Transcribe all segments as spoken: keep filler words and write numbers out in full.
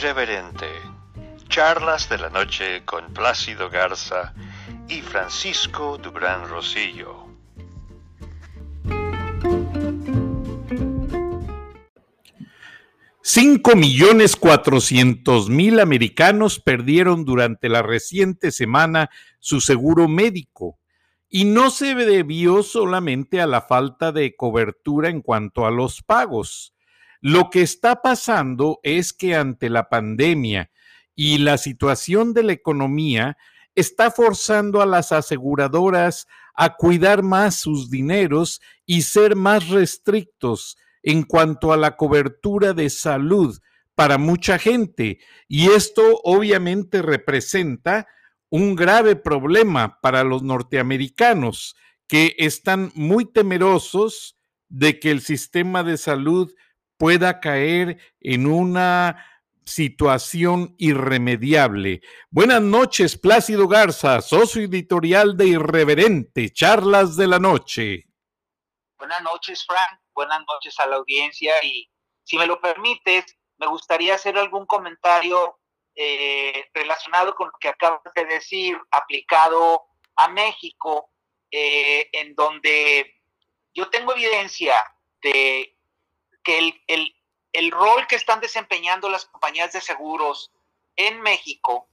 Irreverente Charlas de la Noche con Plácido Garza y Francisco Durán Rosil. Cinco millones cuatrocientos mil americanos perdieron durante la reciente semana su seguro médico, y no se debió solamente a la falta de cobertura en cuanto a los pagos. Lo que está pasando es que ante la pandemia y la situación de la economía, está forzando a las aseguradoras a cuidar más sus dineros y ser más restrictos en cuanto a la cobertura de salud para mucha gente. Y esto obviamente representa un grave problema para los norteamericanos, que están muy temerosos de que el sistema de salud pueda caer en una situación irremediable. Buenas noches, Plácido Garza, socio editorial de Irreverente Charlas de la Noche. Buenas noches, Frank. Buenas noches a la audiencia. Y si me lo permites, me gustaría hacer algún comentario eh, relacionado con lo que acabas de decir, aplicado a México, eh, en donde yo tengo evidencia de que el, el, el rol que están desempeñando las compañías de seguros en México,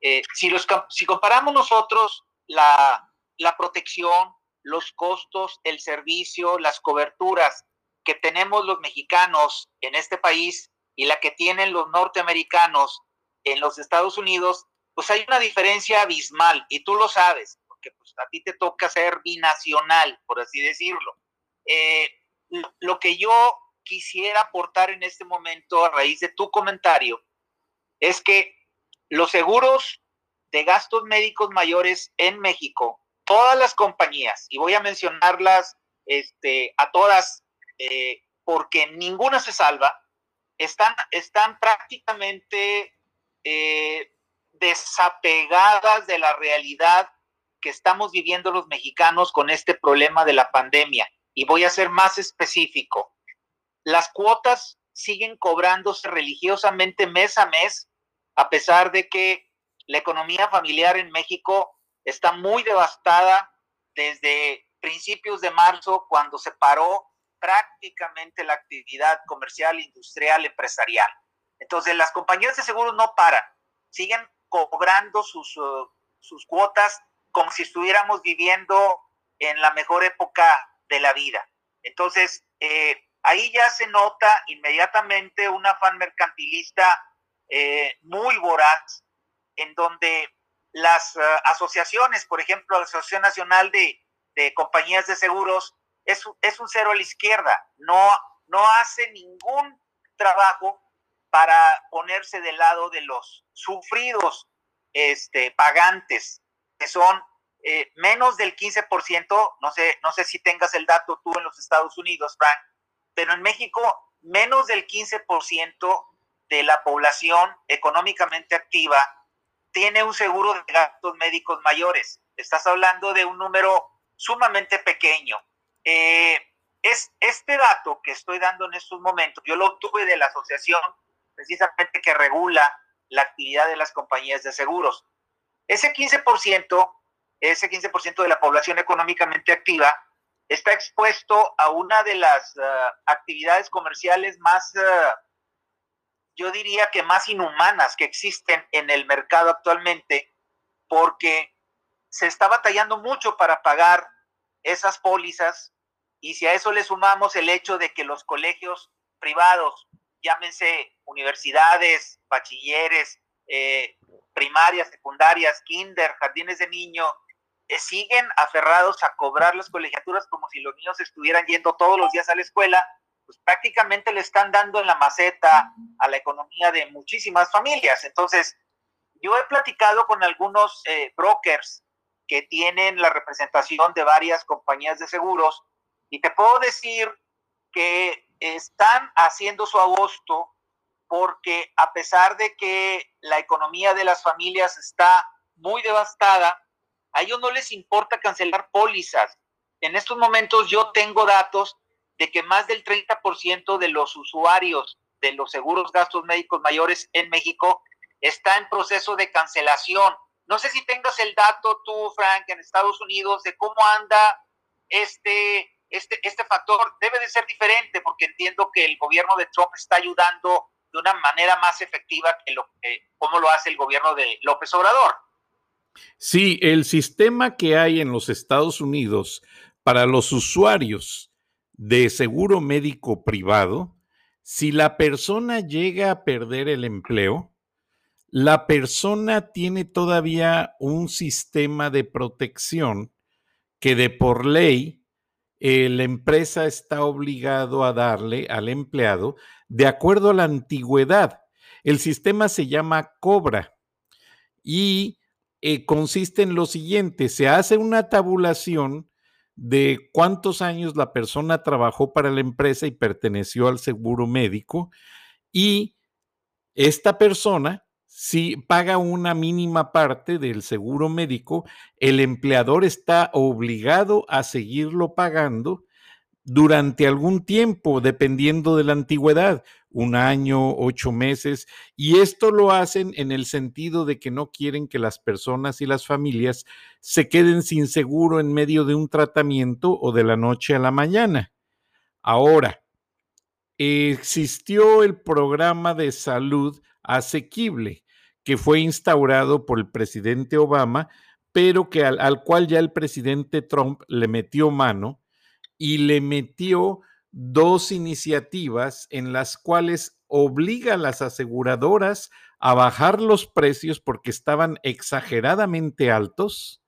eh, si, los, si comparamos nosotros la, la protección, los costos, el servicio, las coberturas que tenemos los mexicanos en este país y la que tienen los norteamericanos en los Estados Unidos, pues hay una diferencia abismal, y tú lo sabes, porque pues, a ti te toca ser binacional, por así decirlo. Eh, lo que yo quisiera aportar en este momento a raíz de tu comentario es que los seguros de gastos médicos mayores en México, todas las compañías, y voy a mencionarlas este, a todas eh, porque ninguna se salva, están, están prácticamente eh, desapegadas de la realidad que estamos viviendo los mexicanos con este problema de la pandemia. Y voy a ser más específico. Las cuotas siguen cobrándose religiosamente mes a mes, a pesar de que la economía familiar en México está muy devastada desde principios de marzo, cuando se paró prácticamente la actividad comercial, industrial, empresarial. Entonces, las compañías de seguros no paran, siguen cobrando sus, uh, sus cuotas como si estuviéramos viviendo en la mejor época de la vida. Entonces, eh, ahí ya se nota inmediatamente un afán mercantilista eh, muy voraz, en donde las uh, asociaciones, por ejemplo, la Asociación Nacional de, de Compañías de Seguros, es, es un cero a la izquierda. No, no hace ningún trabajo para ponerse del lado de los sufridos este, pagantes, que son eh, menos del quince por ciento, no sé, no sé si tengas el dato tú en los Estados Unidos, Frank, pero en México menos del quince por ciento de la población económicamente activa tiene un seguro de gastos médicos mayores. Estás hablando de un número sumamente pequeño. Eh, es, este dato que estoy dando en estos momentos, yo lo obtuve de la asociación precisamente que regula la actividad de las compañías de seguros. Ese quince por ciento, ese quince por ciento de la población económicamente activa está expuesto a una de las uh, actividades comerciales más, uh, yo diría que más inhumanas que existen en el mercado actualmente, porque se está batallando mucho para pagar esas pólizas, y si a eso le sumamos el hecho de que los colegios privados, llámense universidades, bachilleres, eh, primarias, secundarias, kinder, jardines de niño, siguen aferrados a cobrar las colegiaturas como si los niños estuvieran yendo todos los días a la escuela, pues prácticamente le están dando en la maceta a la economía de muchísimas familias. Entonces, yo he platicado con algunos eh, brokers que tienen la representación de varias compañías de seguros, y te puedo decir que están haciendo su agosto, porque a pesar de que la economía de las familias está muy devastada, a ellos no les importa cancelar pólizas. En estos momentos yo tengo datos de que más del treinta por ciento de los usuarios de los seguros gastos médicos mayores en México está en proceso de cancelación. No sé si tengas el dato tú, Frank, en Estados Unidos, de cómo anda este, este, este factor. Debe de ser diferente, porque entiendo que el gobierno de Trump está ayudando de una manera más efectiva que lo, eh, como lo hace el gobierno de López Obrador. Sí, el sistema que hay en los Estados Unidos para los usuarios de seguro médico privado, si la persona llega a perder el empleo, la persona tiene todavía un sistema de protección que de por ley eh, la empresa está obligado a darle al empleado de acuerdo a la antigüedad. El sistema se llama Cobra y eh, consiste en lo siguiente: se hace una tabulación de cuántos años la persona trabajó para la empresa y perteneció al seguro médico, y esta persona, si paga una mínima parte del seguro médico, el empleador está obligado a seguirlo pagando durante algún tiempo, dependiendo de la antigüedad, un año, ocho meses, y esto lo hacen en el sentido de que no quieren que las personas y las familias se queden sin seguro en medio de un tratamiento o de la noche a la mañana. Ahora, existió el programa de salud asequible que fue instaurado por el presidente Obama, pero que al, al cual ya el presidente Trump le metió mano y le metió dos iniciativas en las cuales obliga a las aseguradoras a bajar los precios porque estaban exageradamente altos,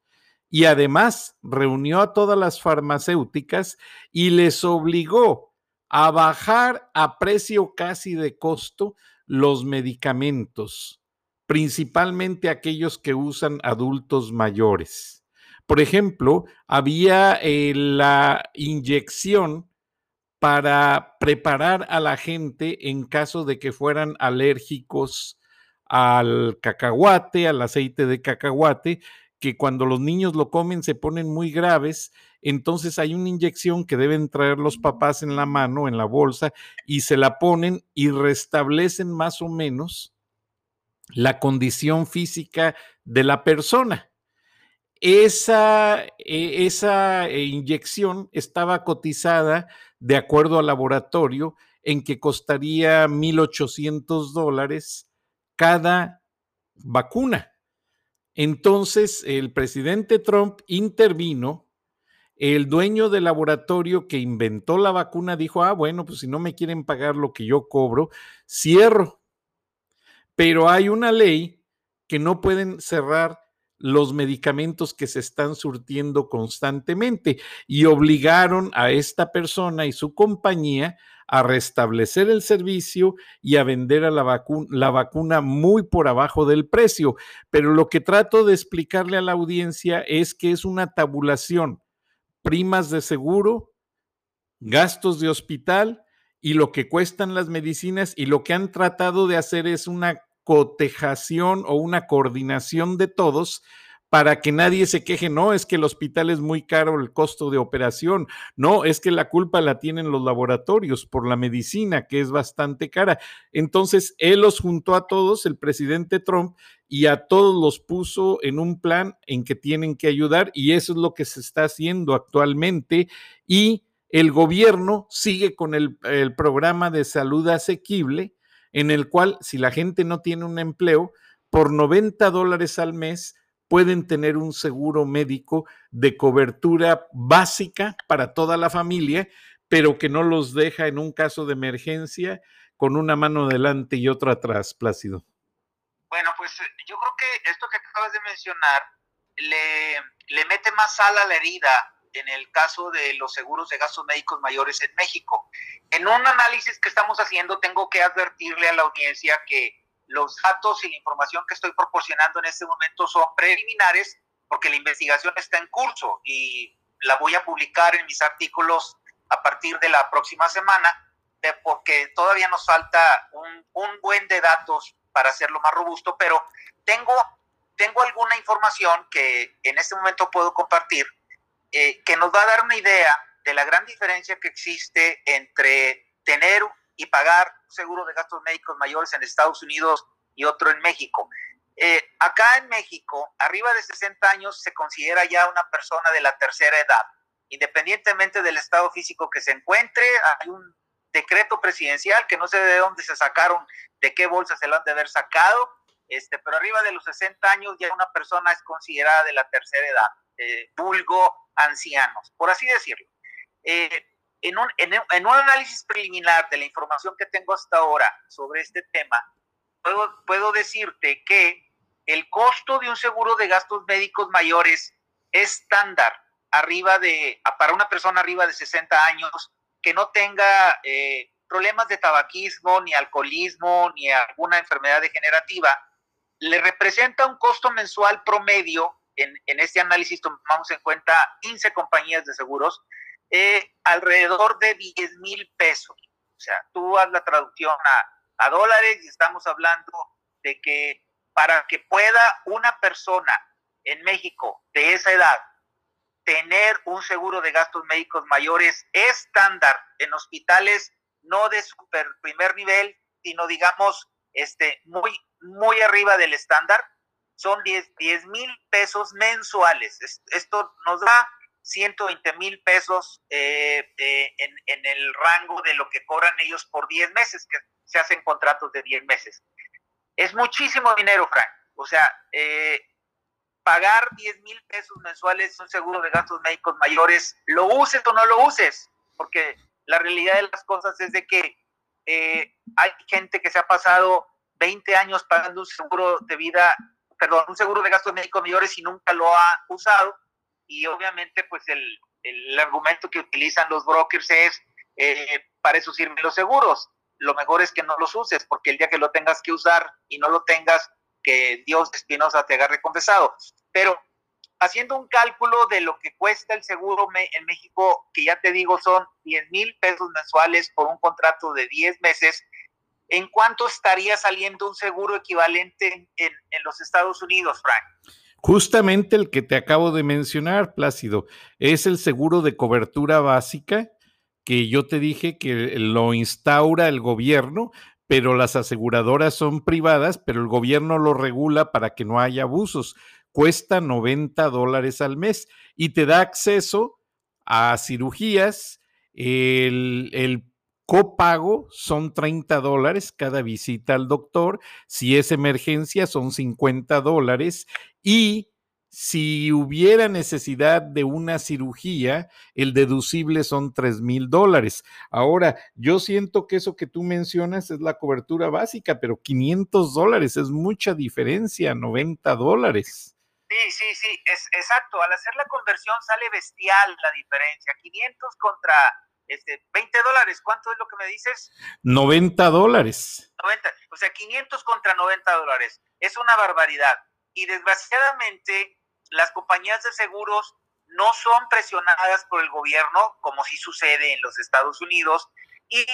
y además reunió a todas las farmacéuticas y les obligó a bajar a precio casi de costo los medicamentos, principalmente aquellos que usan adultos mayores. Por ejemplo, había eh, la inyección para preparar a la gente en caso de que fueran alérgicos al cacahuate, al aceite de cacahuate, que cuando los niños lo comen se ponen muy graves. Entonces hay una inyección que deben traer los papás en la mano, en la bolsa, y se la ponen y restablecen más o menos la condición física de la persona. Esa, esa inyección estaba cotizada de acuerdo al laboratorio en que costaría mil ochocientos dólares cada vacuna. Entonces el presidente Trump intervino, el dueño del laboratorio que inventó la vacuna dijo: ah, bueno, pues si no me quieren pagar lo que yo cobro, cierro. Pero hay una ley que no pueden cerrar los medicamentos que se están surtiendo constantemente, y obligaron a esta persona y su compañía a restablecer el servicio y a vender a la, vacu- la vacuna muy por abajo del precio. Pero lo que trato de explicarle a la audiencia es que es una tabulación: primas de seguro, gastos de hospital y lo que cuestan las medicinas, y lo que han tratado de hacer es una cotejación o una coordinación de todos para que nadie se queje. No, es que el hospital es muy caro el costo de operación. No, es que la culpa la tienen los laboratorios por la medicina, que es bastante cara. Entonces, él los juntó a todos, el presidente Trump, y a todos los puso en un plan en que tienen que ayudar, y eso es lo que se está haciendo actualmente. Y el gobierno sigue con el, el programa de salud asequible, en el cual, si la gente no tiene un empleo, por noventa dólares al mes pueden tener un seguro médico de cobertura básica para toda la familia, pero que no los deja en un caso de emergencia con una mano delante y otra atrás, Plácido. Bueno, pues yo creo que esto que acabas de mencionar le, le mete más sal a la herida en el caso de los seguros de gastos médicos mayores en México. En un análisis que estamos haciendo, tengo que advertirle a la audiencia que los datos y la información que estoy proporcionando en este momento son preliminares, porque la investigación está en curso y la voy a publicar en mis artículos a partir de la próxima semana, porque todavía nos falta un, un buen de datos para hacerlo más robusto, pero tengo, tengo alguna información que en este momento puedo compartir, eh, que nos va a dar una idea de la gran diferencia que existe entre tener y pagar seguro de gastos médicos mayores en Estados Unidos y otro en México. Eh, acá en México, arriba de sesenta años se considera ya una persona de la tercera edad, independientemente del estado físico que se encuentre. Hay un decreto presidencial que no sé de dónde se sacaron, de qué bolsa se lo han de haber sacado, este, pero arriba de los sesenta años ya una persona es considerada de la tercera edad, eh, vulgo ancianos, por así decirlo. Eh, en, un, en, en un análisis preliminar de la información que tengo hasta ahora sobre este tema, Puedo, puedo decirte que el costo de un seguro de gastos médicos mayores estándar arriba de, para una persona arriba de sesenta años que no tenga eh, problemas de tabaquismo, ni alcoholismo, ni alguna enfermedad degenerativa, le representa un costo mensual promedio, en, en este análisis tomamos en cuenta quince compañías de seguros, eh, alrededor de diez mil pesos. O sea, tú haz la traducción a a dólares y estamos hablando de que para que pueda una persona en México de esa edad tener un seguro de gastos médicos mayores estándar en hospitales no de super primer nivel, sino digamos este muy muy arriba del estándar, son diez mil pesos mensuales. Esto nos da ciento veinte mil pesos eh, eh, en, en el rango de lo que cobran ellos por diez meses, que se hacen contratos de diez meses. Es muchísimo dinero, Frank. O sea, eh, pagar diez mil pesos mensuales un seguro de gastos médicos mayores, lo uses o no lo uses, porque la realidad de las cosas es de que eh, hay gente que se ha pasado veinte años pagando un seguro de vida, perdón, un seguro de gastos médicos mayores y nunca lo ha usado, y obviamente pues el, el argumento que utilizan los brokers es eh, para eso sirven los seguros. Lo mejor es que no los uses, porque el día que lo tengas que usar y no lo tengas, que Dios Espinosa te agarre confesado. Pero haciendo un cálculo de lo que cuesta el seguro me, en México, que ya te digo son diez mil pesos mensuales por un contrato de diez meses, ¿en cuánto estaría saliendo un seguro equivalente en, en los Estados Unidos, Frank? Justamente el que te acabo de mencionar, Plácido, es el seguro de cobertura básica, que yo te dije que lo instaura el gobierno, pero las aseguradoras son privadas, pero el gobierno lo regula para que no haya abusos. Cuesta noventa dólares al mes y te da acceso a cirugías. El, el copago son treinta dólares cada visita al doctor. Si es emergencia son cincuenta dólares y si hubiera necesidad de una cirugía, el deducible son tres mil dólares. Ahora, yo siento que eso que tú mencionas es la cobertura básica, pero quinientos dólares es mucha diferencia, noventa dólares. Sí, sí, sí, es exacto. Al hacer la conversión sale bestial la diferencia. quinientos contra este, veinte dólares. ¿Cuánto es lo que me dices? noventa dólares. noventa, o sea, quinientos contra noventa dólares. Es una barbaridad. Y desgraciadamente, las compañías de seguros no son presionadas por el gobierno, como sí sucede en los Estados Unidos, y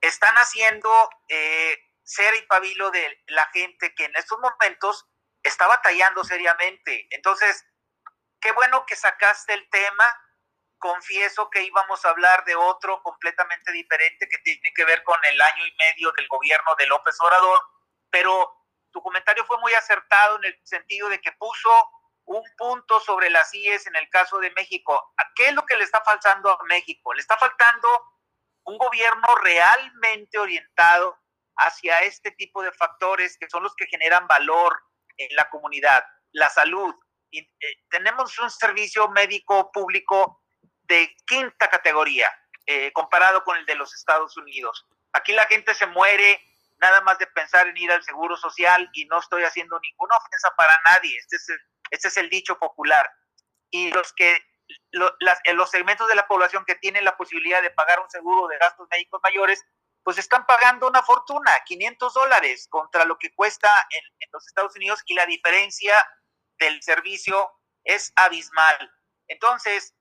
están haciendo eh, cera y pabilo de la gente que en estos momentos está batallando seriamente. Entonces, qué bueno que sacaste el tema. Confieso que íbamos a hablar de otro completamente diferente que tiene que ver con el año y medio del gobierno de López Obrador, pero tu comentario fue muy acertado en el sentido de que puso un punto sobre las I E S en el caso de México. ¿Qué es lo que le está faltando a México? Le está faltando un gobierno realmente orientado hacia este tipo de factores que son los que generan valor en la comunidad, la salud. Y, eh, tenemos un servicio médico público de quinta categoría eh, comparado con el de los Estados Unidos. Aquí la gente se muere nada más de pensar en ir al seguro social, y no estoy haciendo ninguna ofensa para nadie. Este es el, este es el dicho popular. Y los que lo, las, los segmentos de la población que tienen la posibilidad de pagar un seguro de gastos médicos mayores, pues están pagando una fortuna, quinientos dólares contra lo que cuesta en, en los Estados Unidos, y la diferencia del servicio es abismal. Entonces,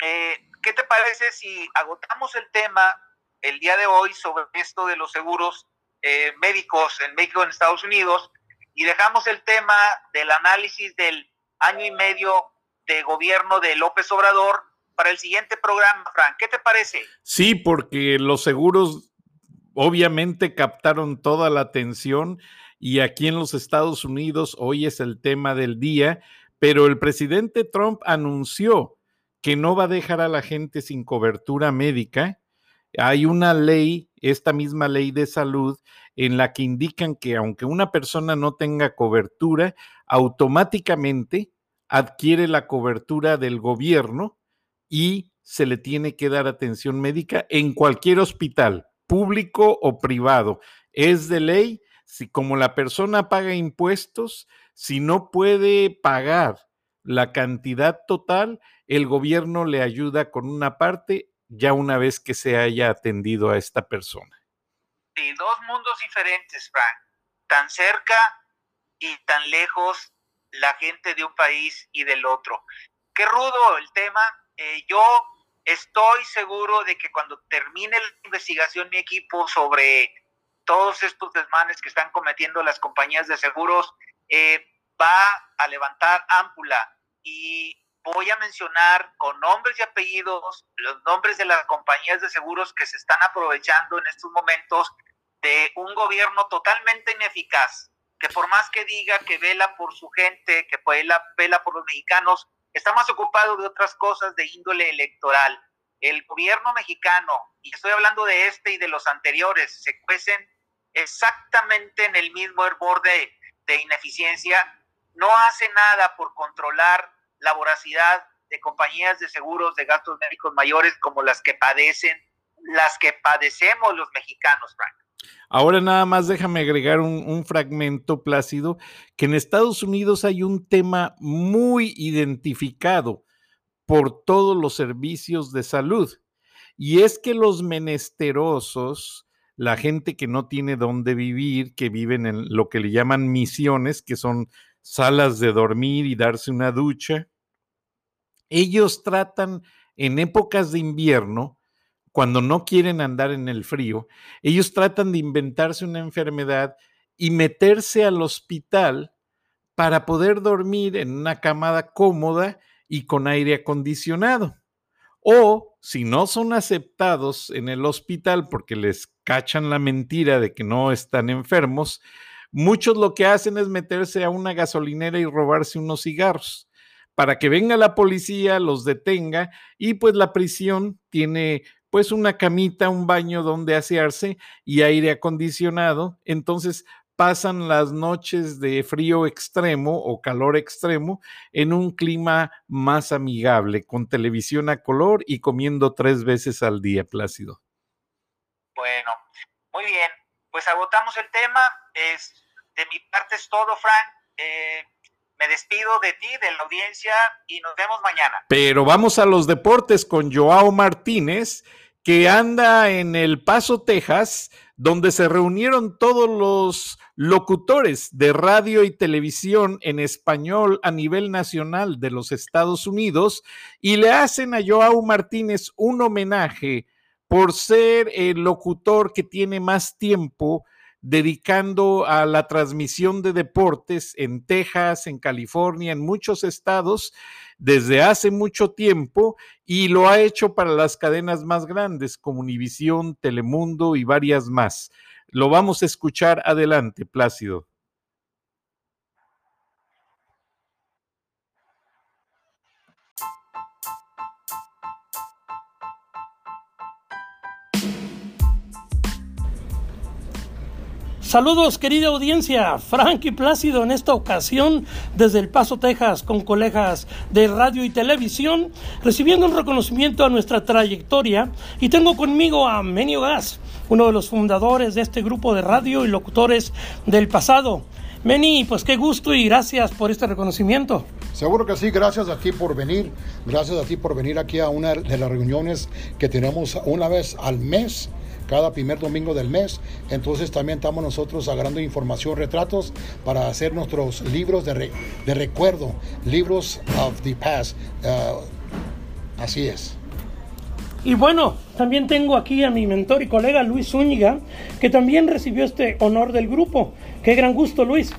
eh, ¿qué te parece si agotamos el tema el día de hoy sobre esto de los seguros Eh, médicos en México y en Estados Unidos, y dejamos el tema del análisis del año y medio de gobierno de López Obrador para el siguiente programa, Frank? ¿Qué te parece? Sí, porque los seguros obviamente captaron toda la atención y aquí en los Estados Unidos hoy es el tema del día, pero el presidente Trump anunció que no va a dejar a la gente sin cobertura médica. Hay una ley, esta misma ley de salud, en la que indican que aunque una persona no tenga cobertura, automáticamente adquiere la cobertura del gobierno y se le tiene que dar atención médica en cualquier hospital, público o privado. Es de ley, si como la persona paga impuestos, si no puede pagar la cantidad total, el gobierno le ayuda con una parte ya una vez que se haya atendido a esta persona. Sí, dos mundos diferentes, Frank. Tan cerca y tan lejos la gente de un país y del otro. Qué rudo el tema. Eh, yo estoy seguro de que cuando termine la investigación mi equipo sobre todos estos desmanes que están cometiendo las compañías de seguros, eh, va a levantar ámpula y voy a mencionar con nombres y apellidos los nombres de las compañías de seguros que se están aprovechando en estos momentos de un gobierno totalmente ineficaz, que por más que diga que vela por su gente, que vela, vela por los mexicanos, está más ocupado de otras cosas de índole electoral. El gobierno mexicano, y estoy hablando de este y de los anteriores, se cuecen exactamente en el mismo hervor de, de ineficiencia, no hace nada por controlar la voracidad de compañías de seguros de gastos médicos mayores como las que padecen, las que padecemos los mexicanos, Frank. Ahora nada más déjame agregar un, un fragmento, Plácido, que en Estados Unidos hay un tema muy identificado por todos los servicios de salud, y es que los menesterosos, la gente que no tiene dónde vivir, que viven en lo que le llaman misiones, que son salas de dormir y darse una ducha, ellos tratan en épocas de invierno, cuando no quieren andar en el frío, ellos tratan de inventarse una enfermedad y meterse al hospital para poder dormir en una camada cómoda y con aire acondicionado. O si no son aceptados en el hospital porque les cachan la mentira de que no están enfermos, muchos lo que hacen es meterse a una gasolinera y robarse unos cigarros para que venga la policía, los detenga y pues la prisión tiene pues una camita, un baño donde asearse y aire acondicionado. Entonces pasan las noches de frío extremo o calor extremo en un clima más amigable, con televisión a color y comiendo tres veces al día, Plácido. Bueno, muy bien. Pues agotamos el tema. Es, de mi parte es todo, Frank. Eh, Me despido de ti, de la audiencia, y nos vemos mañana. Pero vamos a los deportes con Joao Martínez, que anda en El Paso, Texas, donde se reunieron todos los locutores de radio y televisión en español a nivel nacional de los Estados Unidos y le hacen a Joao Martínez un homenaje por ser el locutor que tiene más tiempo dedicando a la transmisión de deportes en Texas, en California, en muchos estados desde hace mucho tiempo y lo ha hecho para las cadenas más grandes como Univisión, Telemundo y varias más. Lo vamos a escuchar adelante, Plácido. Saludos, querida audiencia, Frank y Plácido en esta ocasión desde El Paso, Texas, con colegas de radio y televisión, recibiendo un reconocimiento a nuestra trayectoria y tengo conmigo a Menio Gas, uno de los fundadores de este grupo de radio y locutores del pasado. Meni, pues qué gusto y gracias por este reconocimiento. Seguro que sí, gracias a ti por venir, gracias a ti por venir aquí a una de las reuniones que tenemos una vez al mes, cada primer domingo del mes. Entonces también estamos nosotros agarrando información, retratos para hacer nuestros libros de, re, de recuerdo, libros of the past, uh, así es. Y bueno, también tengo aquí a mi mentor y colega Luis Zúñiga, que también recibió este honor del grupo. Qué gran gusto, Luis.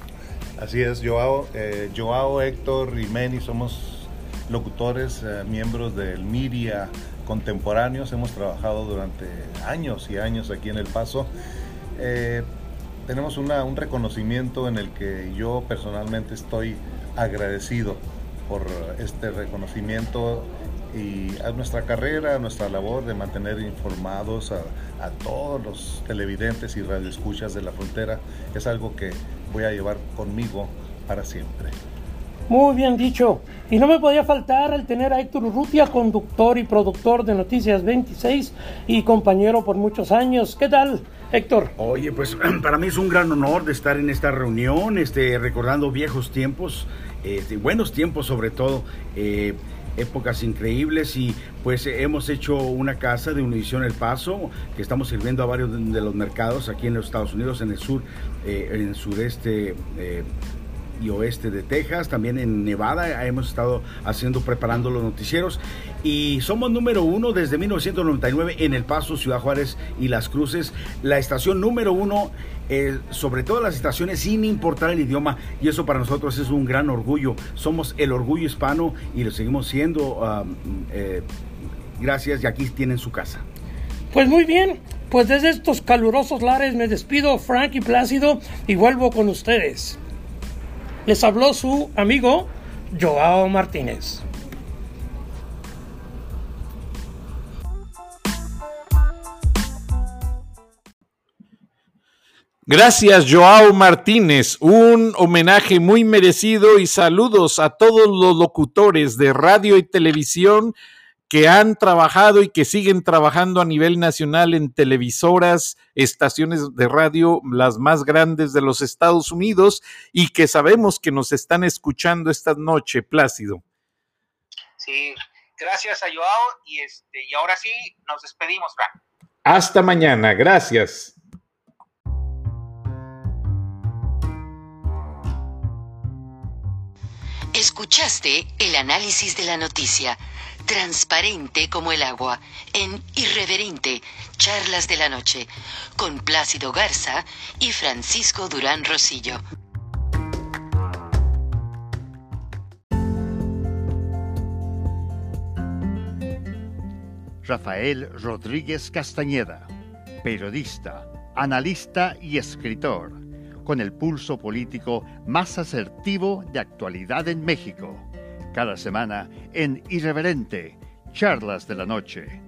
Así es, Joao, eh, Joao, Héctor y Meni somos locutores, eh, miembros del Miria, contemporáneos, hemos trabajado durante años y años aquí en El Paso. Eh, tenemos una, un reconocimiento en el que yo personalmente estoy agradecido por este reconocimiento y a nuestra carrera, a nuestra labor de mantener informados a, a todos los televidentes y radioescuchas de la frontera. Es algo que voy a llevar conmigo para siempre. Muy bien dicho. Y no me podía faltar el tener a Héctor Urrutia, conductor y productor de Noticias veintiséis y compañero por muchos años. ¿Qué tal, Héctor? Oye, pues para mí es un gran honor de estar en esta reunión, este, recordando viejos tiempos, este, buenos tiempos sobre todo, eh, épocas increíbles. Y pues hemos hecho una casa de Univisión El Paso, que estamos sirviendo a varios de los mercados aquí en los Estados Unidos, en el sur, eh, en el sureste eh, y oeste de Texas, también en Nevada. Hemos estado haciendo, preparando los noticieros, y somos número uno desde mil novecientos noventa y nueve en El Paso, Ciudad Juárez y Las Cruces, la estación número uno, eh, sobre todas las estaciones, sin importar el idioma, y eso para nosotros es un gran orgullo. Somos el orgullo hispano y lo seguimos siendo. Um, eh, gracias, y aquí tienen su casa. Pues muy bien, pues desde estos calurosos lares me despido, Frank y Plácido, y vuelvo con ustedes. Les habló su amigo Joao Martínez. Gracias, Joao Martínez. Un homenaje muy merecido, y saludos a todos los locutores de radio y televisión que han trabajado y que siguen trabajando a nivel nacional en televisoras, estaciones de radio, las más grandes de los Estados Unidos, y que sabemos que nos están escuchando esta noche, Plácido. Sí, gracias a Joao, y, este, y ahora sí, nos despedimos, Frank. Hasta mañana, gracias. Escuchaste el análisis de la noticia, transparente como el agua, en Irreverente Charlas de la Noche, con Plácido Garza y Francisco Durán Rosillo. Rafael Rodríguez Castañeda, periodista, analista y escritor, con el pulso político más asertivo de actualidad en México. Cada semana en Irreverente, Charlas de la Noche.